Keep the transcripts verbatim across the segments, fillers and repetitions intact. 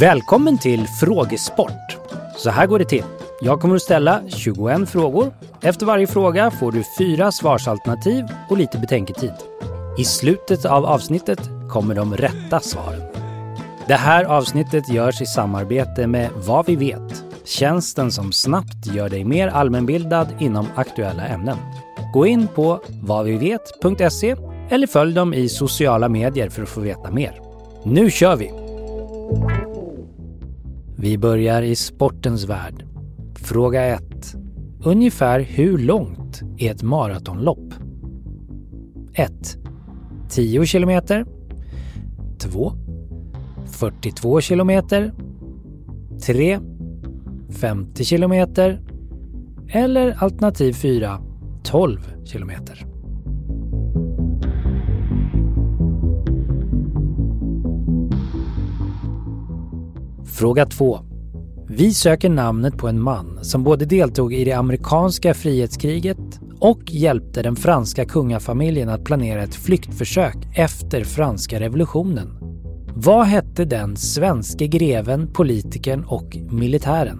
Välkommen till Frågesport. Så här går det till. Jag kommer att ställa tjugoett frågor. Efter varje fråga får du fyra svarsalternativ och lite betänketid. I slutet av avsnittet kommer de rätta svaren. Det här avsnittet görs i samarbete med Vad vi vet. Tjänsten som snabbt gör dig mer allmänbildad inom aktuella ämnen. Gå in på vadvivet punkt se eller följ dem i sociala medier för att få veta mer. Nu kör vi! Vi börjar i sportens värld. Fråga ett. Ungefär hur långt är ett maratonlopp? ett. tio kilometer. två. fyrtiotvå kilometer. tre. femtio kilometer. Eller alternativ fyra. tolv kilometer. Fråga två. Vi söker namnet på en man som både deltog i det amerikanska frihetskriget och hjälpte den franska kungafamiljen att planera ett flyktförsök efter franska revolutionen. Vad hette den svenske greven, politikern och militären?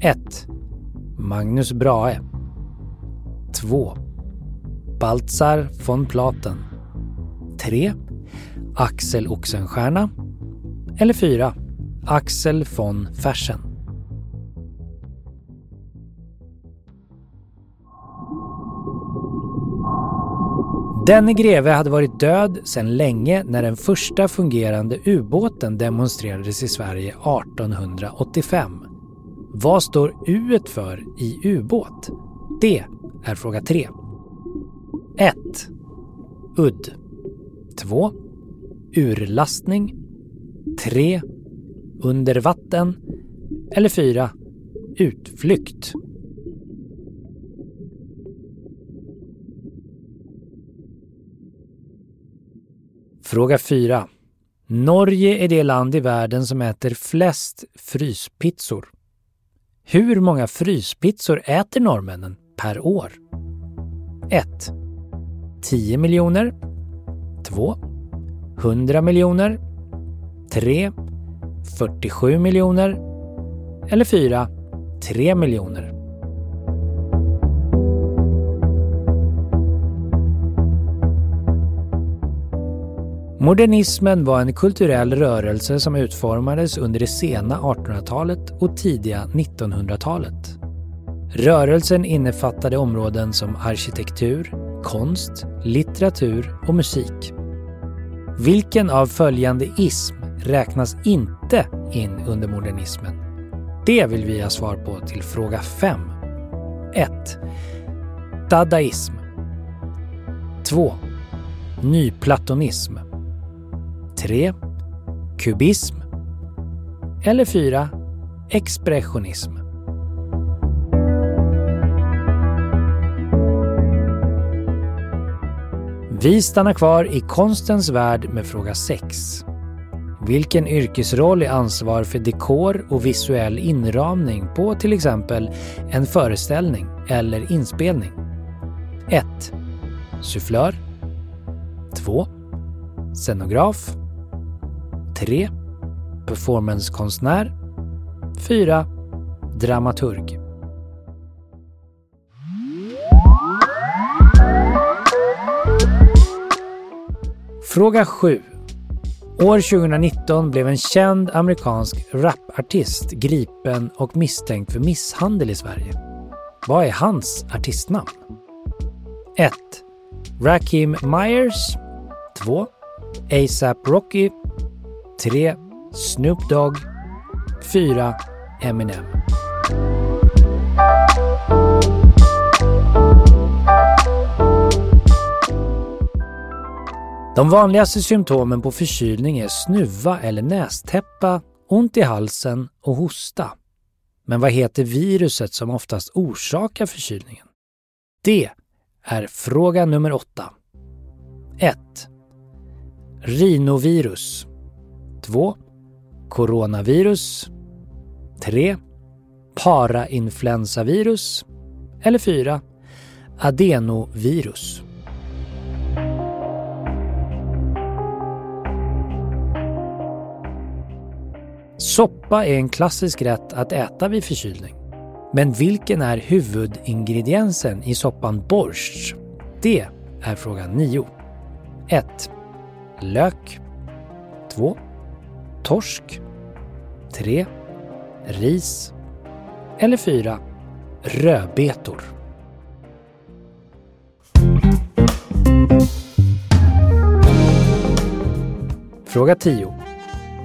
ett. Magnus Brahe. två. Baltzar von Platen. tre. Axel Oxenstierna. Eller fyra. Axel von Fersen. Denne greve hade varit död sedan länge när den första fungerande ubåten demonstrerades i Sverige arton åttiofem. Vad står U:et för i ubåt? Det är fråga tre. ett. Udd. två. Urlastning. tre. Under vatten. Eller fyra. Utflykt. Fråga fyra. Norge är det land i världen som äter flest fryspizzor. Hur många fryspizzor äter norrmännen per år? ett. tio miljoner. två. hundra miljoner. tre. fyrtiosju miljoner. Eller fyra. tre miljoner. Modernismen var en kulturell rörelse som utformades under det sena artonhundratalet och tidiga nittonhundratalet. Rörelsen innefattade områden som arkitektur, konst, litteratur och musik. Vilken av följande ism räknas inte in under modernismen? Det vill vi ha svar på till fråga fem. ett. Dadaism. två. Nyplatonism. tre. Kubism. Eller fyra. Expressionism. Vi stannar kvar i konstens värld med fråga sex. Vilken yrkesroll är ansvar för dekor och visuell inramning på till exempel en föreställning eller inspelning? ett. Sufflör. två. Scenograf. tre. Performancekonstnär. fyra. Dramaturg. Fråga sju. År tjugonitton blev en känd amerikansk rapartist gripen och misstänkt för misshandel i Sverige. Vad är hans artistnamn? ett. Rakim Myers. två. A$AP Rocky. tre. Snoop Dogg. fyra. Eminem. De vanligaste symptomen på förkylning är snuva eller nästäppa, ont i halsen och hosta. Men vad heter viruset som oftast orsakar förkylningen? Det är fråga nummer åtta. ett. Rinovirus. två. Coronavirus. tre. Parainfluensavirus. Eller fyra. Adenovirus. Soppa är en klassisk rätt att äta vid förkylning. Men vilken är huvudingrediensen i soppan borsj? Det är fråga nio. ett. Lök. två. Torsk. tre. Ris. Eller fyra. Rödbetor. Fråga tio.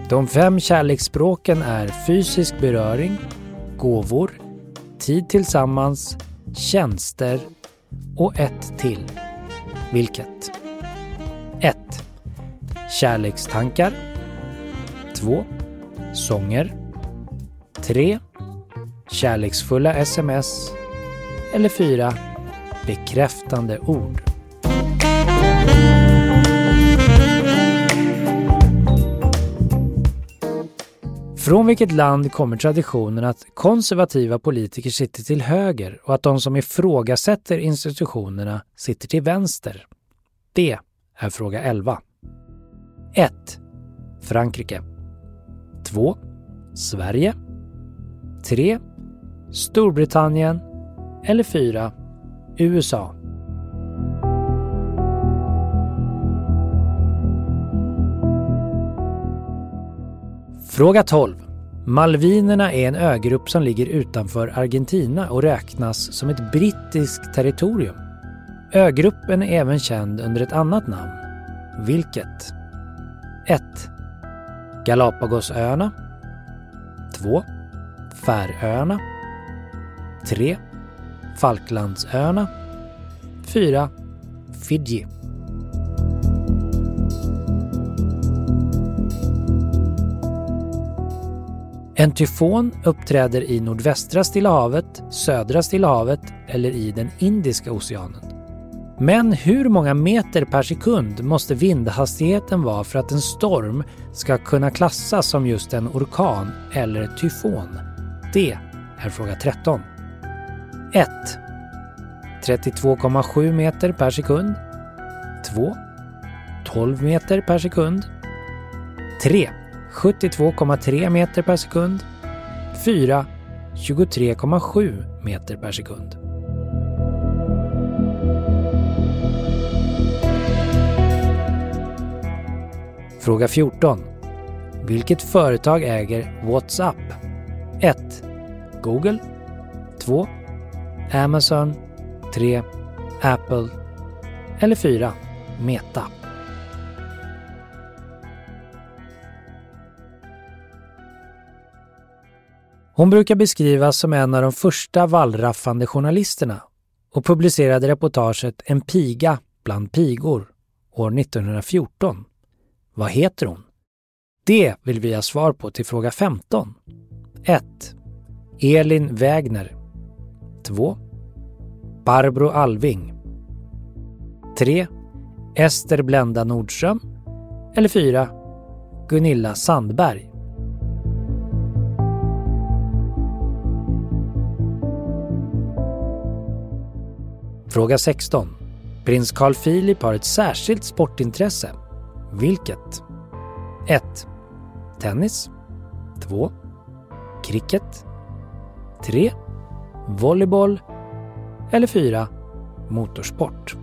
De fem kärleksspråken är fysisk beröring, gåvor, tid tillsammans, tjänster och ett till. Vilket? ett. Kärlekstankar. två. Sånger. tre. Kärleksfulla sms. Eller fyra. Bekräftande ord. Från vilket land kommer traditionen att konservativa politiker sitter till höger och att de som ifrågasätter institutionerna sitter till vänster? Det är fråga elva. ett. Frankrike. två. Sverige. tre. Storbritannien. Eller fyra. U S A. Fråga tolv. Malvinerna är en ögrupp som ligger utanför Argentina och räknas som ett brittiskt territorium. Ögruppen är även känd under ett annat namn. Vilket? ett. Galapagosöarna. två. Färöarna. tre. Falklandsöarna. fyra. Fiji. En tyfon uppträder i nordvästra Stilla havet, södra Stilla havet eller i den Indiska oceanen. Men hur många meter per sekund måste vindhastigheten vara för att en storm ska kunna klassas som just en orkan eller tyfon? Det är fråga tretton. ett. trettiotvå komma sju meter per sekund. två. tolv meter per sekund. tre. sjuttiotvå komma tre meter per sekund. fyra. tjugotre komma sju meter per sekund. Fråga fjorton. Vilket företag äger WhatsApp? ett. Google. två. Amazon. tre. Apple. Eller fyra. Meta. Hon brukar beskrivas som en av de första wallraffande journalisterna och publicerade reportaget En piga bland pigor år nittonhundrafjorton. Vad heter hon? Det vill vi ha svar på till fråga femton. ett. Elin Wägner. två. Barbro Alving. tre. Ester Blenda Nordström. Eller fyra. Gunilla Sandberg. Fråga sexton. Prins Carl Philip har ett särskilt sportintresse. Vilket? ett. Tennis. två. Cricket. tre. Volleyboll. Eller fyra. Motorsport.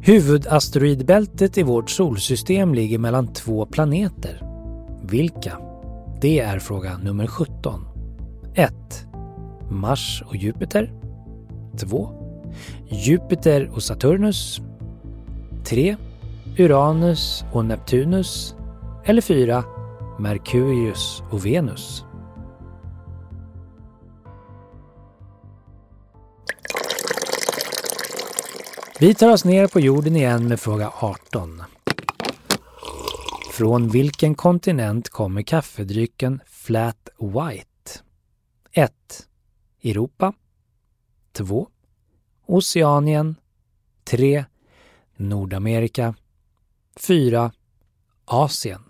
Huvudasteroidbältet i vårt solsystem ligger mellan två planeter. Vilka? Det är fråga nummer sjutton. ett. Mars och Jupiter. två. Jupiter och Saturnus. tre. Uranus och Neptunus. Eller fyra. Merkurius och Venus. Vi tar oss ner på jorden igen med fråga arton. Från vilken kontinent kommer kaffedrycken Flat White? ett. Europa. två. Oceanien. tre. Nordamerika. fyra. Asien.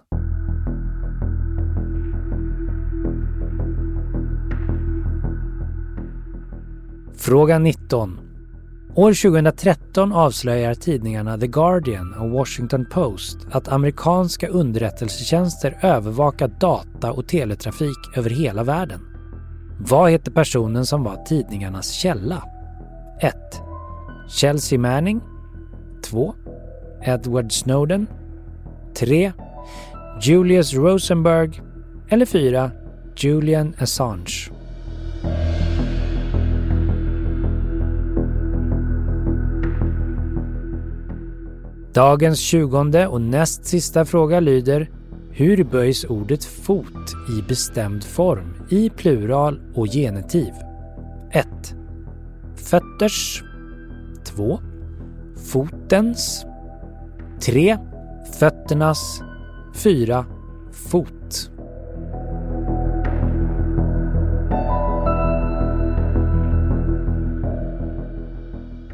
Fråga nitton. År tjugohundratretton avslöjar tidningarna The Guardian och Washington Post att amerikanska underrättelsetjänster övervakar data och teletrafik över hela världen. Vad heter personen som var tidningarnas källa? ett. Chelsea Manning. Två. Edward Snowden. Tre. Julius Rosenberg. Eller fyra. Julian Assange. Dagens tjugonde och näst sista fråga lyder: hur böjs ordet fot i bestämd form i plural och genitiv? ett. Fötters. Två. Fotens. Tre. Fötternas. Fyra. Fot.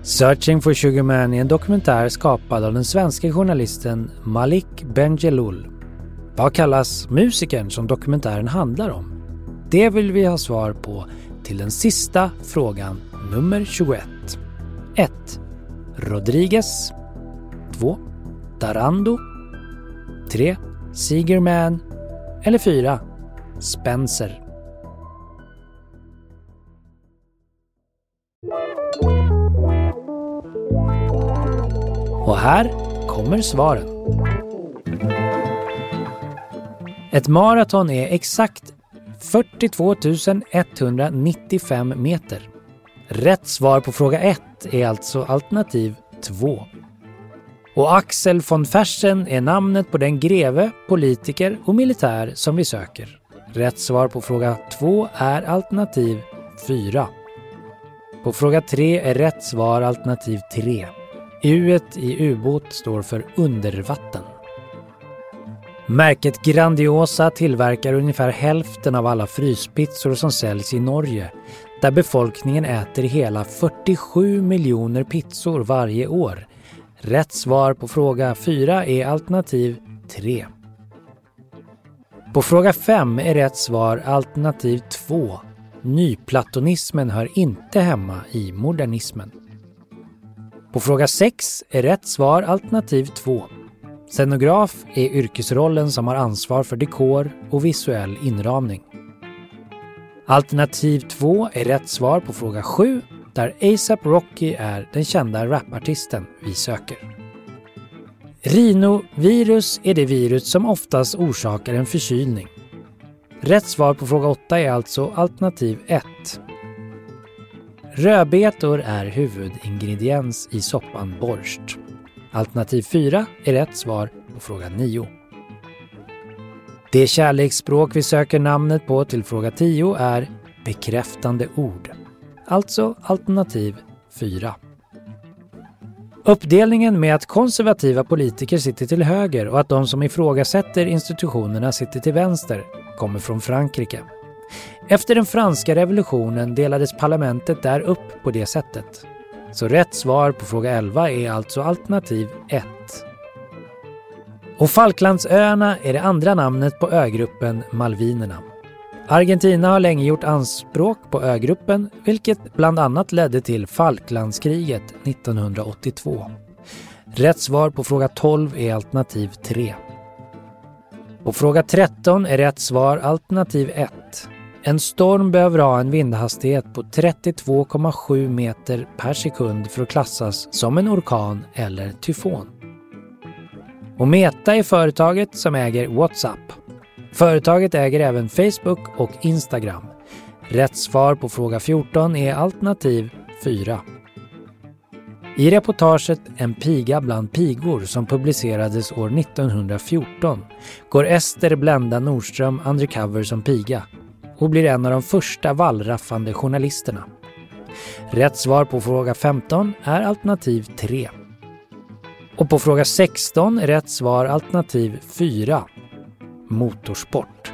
Searching for Sugar Man är en dokumentär skapad av den svenska journalisten Malik Benjelloul. Vad kallas musikern som dokumentären handlar om? Det vill vi ha svar på till den sista frågan, nummer tjugoett. ett. Rodriguez. Två. Tarando. Tre. Seagerman. Eller fyra. Spencer. Och här kommer svaren. Ett maraton är exakt fyrtiotvåtusen etthundranittiofem meter. Rätt svar på fråga ett är alltså alternativ två. Och Axel von Fersen är namnet på den greve, politiker och militär som vi söker. Rätt svar på fråga två är alternativ fyra. På fråga tre är rätt svar alternativ tre. U:et i ubåt står för undervatten. Märket Grandiosa tillverkar ungefär hälften av alla fryspizzor som säljs i Norge, där befolkningen äter hela fyrtiosju miljoner pizzor varje år. Rätt svar på fråga fyra är alternativ tre. På fråga fem är rätt svar alternativ två. Nyplatonismen hör inte hemma i modernismen. På fråga sex är rätt svar alternativ två. Scenograf är yrkesrollen som har ansvar för dekor och visuell inramning. Alternativ två är rätt svar på fråga sju, där A$AP Rocky är den kända rapartisten vi söker. Rhinovirus är det virus som oftast orsakar en förkylning. Rätt svar på fråga åtta är alltså alternativ ett. Rödbetor är huvudingrediens i soppan borsjt. Alternativ fyra är rätt svar på fråga nio. Det kärleksspråk vi söker namnet på till fråga tio är bekräftande ord. Alltså alternativ fyra. Uppdelningen med att konservativa politiker sitter till höger och att de som ifrågasätter institutionerna sitter till vänster kommer från Frankrike. Efter den franska revolutionen delades parlamentet där upp på det sättet. Så rätt svar på fråga elva är alltså alternativ ett. Och Falklandsöarna är det andra namnet på ögruppen Malvinerna. Argentina har länge gjort anspråk på ögruppen, vilket bland annat ledde till Falklandskriget nittonhundraåttiotvå. Rätt svar på fråga tolv är alternativ tre. På fråga tretton är rätt svar alternativ ett. En storm behöver ha en vindhastighet på trettiotvå komma sju meter per sekund för att klassas som en orkan eller tyfon. Och Meta är företaget som äger WhatsApp. Företaget äger även Facebook och Instagram. Rätt svar på fråga fjorton är alternativ fyra. I reportaget En piga bland pigor som publicerades år nittonhundrafjorton går Ester Blenda Nordström undercover som piga och blir en av de första vallraffande journalisterna. Rätt svar på fråga femton är alternativ tre. Och på fråga sexton är rätt svar alternativ fyra. Motorsport.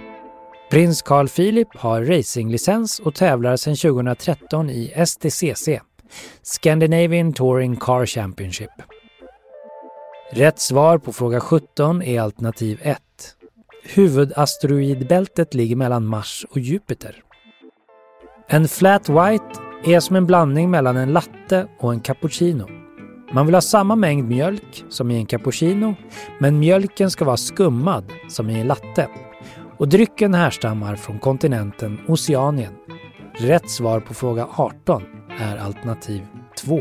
Prins Carl Philip har racinglicens och tävlar sedan tjugotretton i S T C C, Scandinavian Touring Car Championship. Rätt svar på fråga sjutton är alternativ ett. Huvudasteroidbältet ligger mellan Mars och Jupiter. En flat white är som en blandning mellan en latte och en cappuccino. Man vill ha samma mängd mjölk som i en cappuccino, men mjölken ska vara skummad som i en latte. Och drycken härstammar från kontinenten Oceanien. Rätt svar på fråga arton är alternativ två.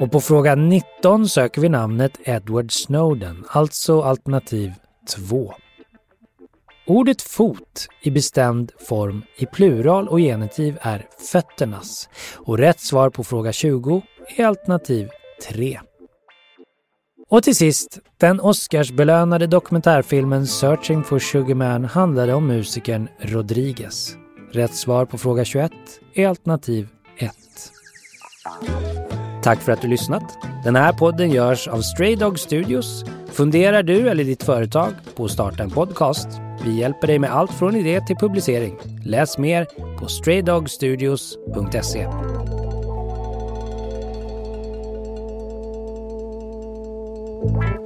Och på fråga nitton söker vi namnet Edward Snowden, alltså alternativ två. Ordet fot i bestämd form i plural och genitiv är fötternas. Och rätt svar på fråga tjugo är alternativ tre. Och till sist, den Oscarsbelönade dokumentärfilmen Searching for Sugar Man handlade om musikern Rodriguez. Rätt svar på fråga tjugoett är alternativ ett. Tack för att du lyssnat. Den här podden görs av Stray Dog Studios. Funderar du eller ditt företag på att starta en podcast? Vi hjälper dig med allt från idé till publicering. Läs mer på stray dog studios punkt se. Thank you.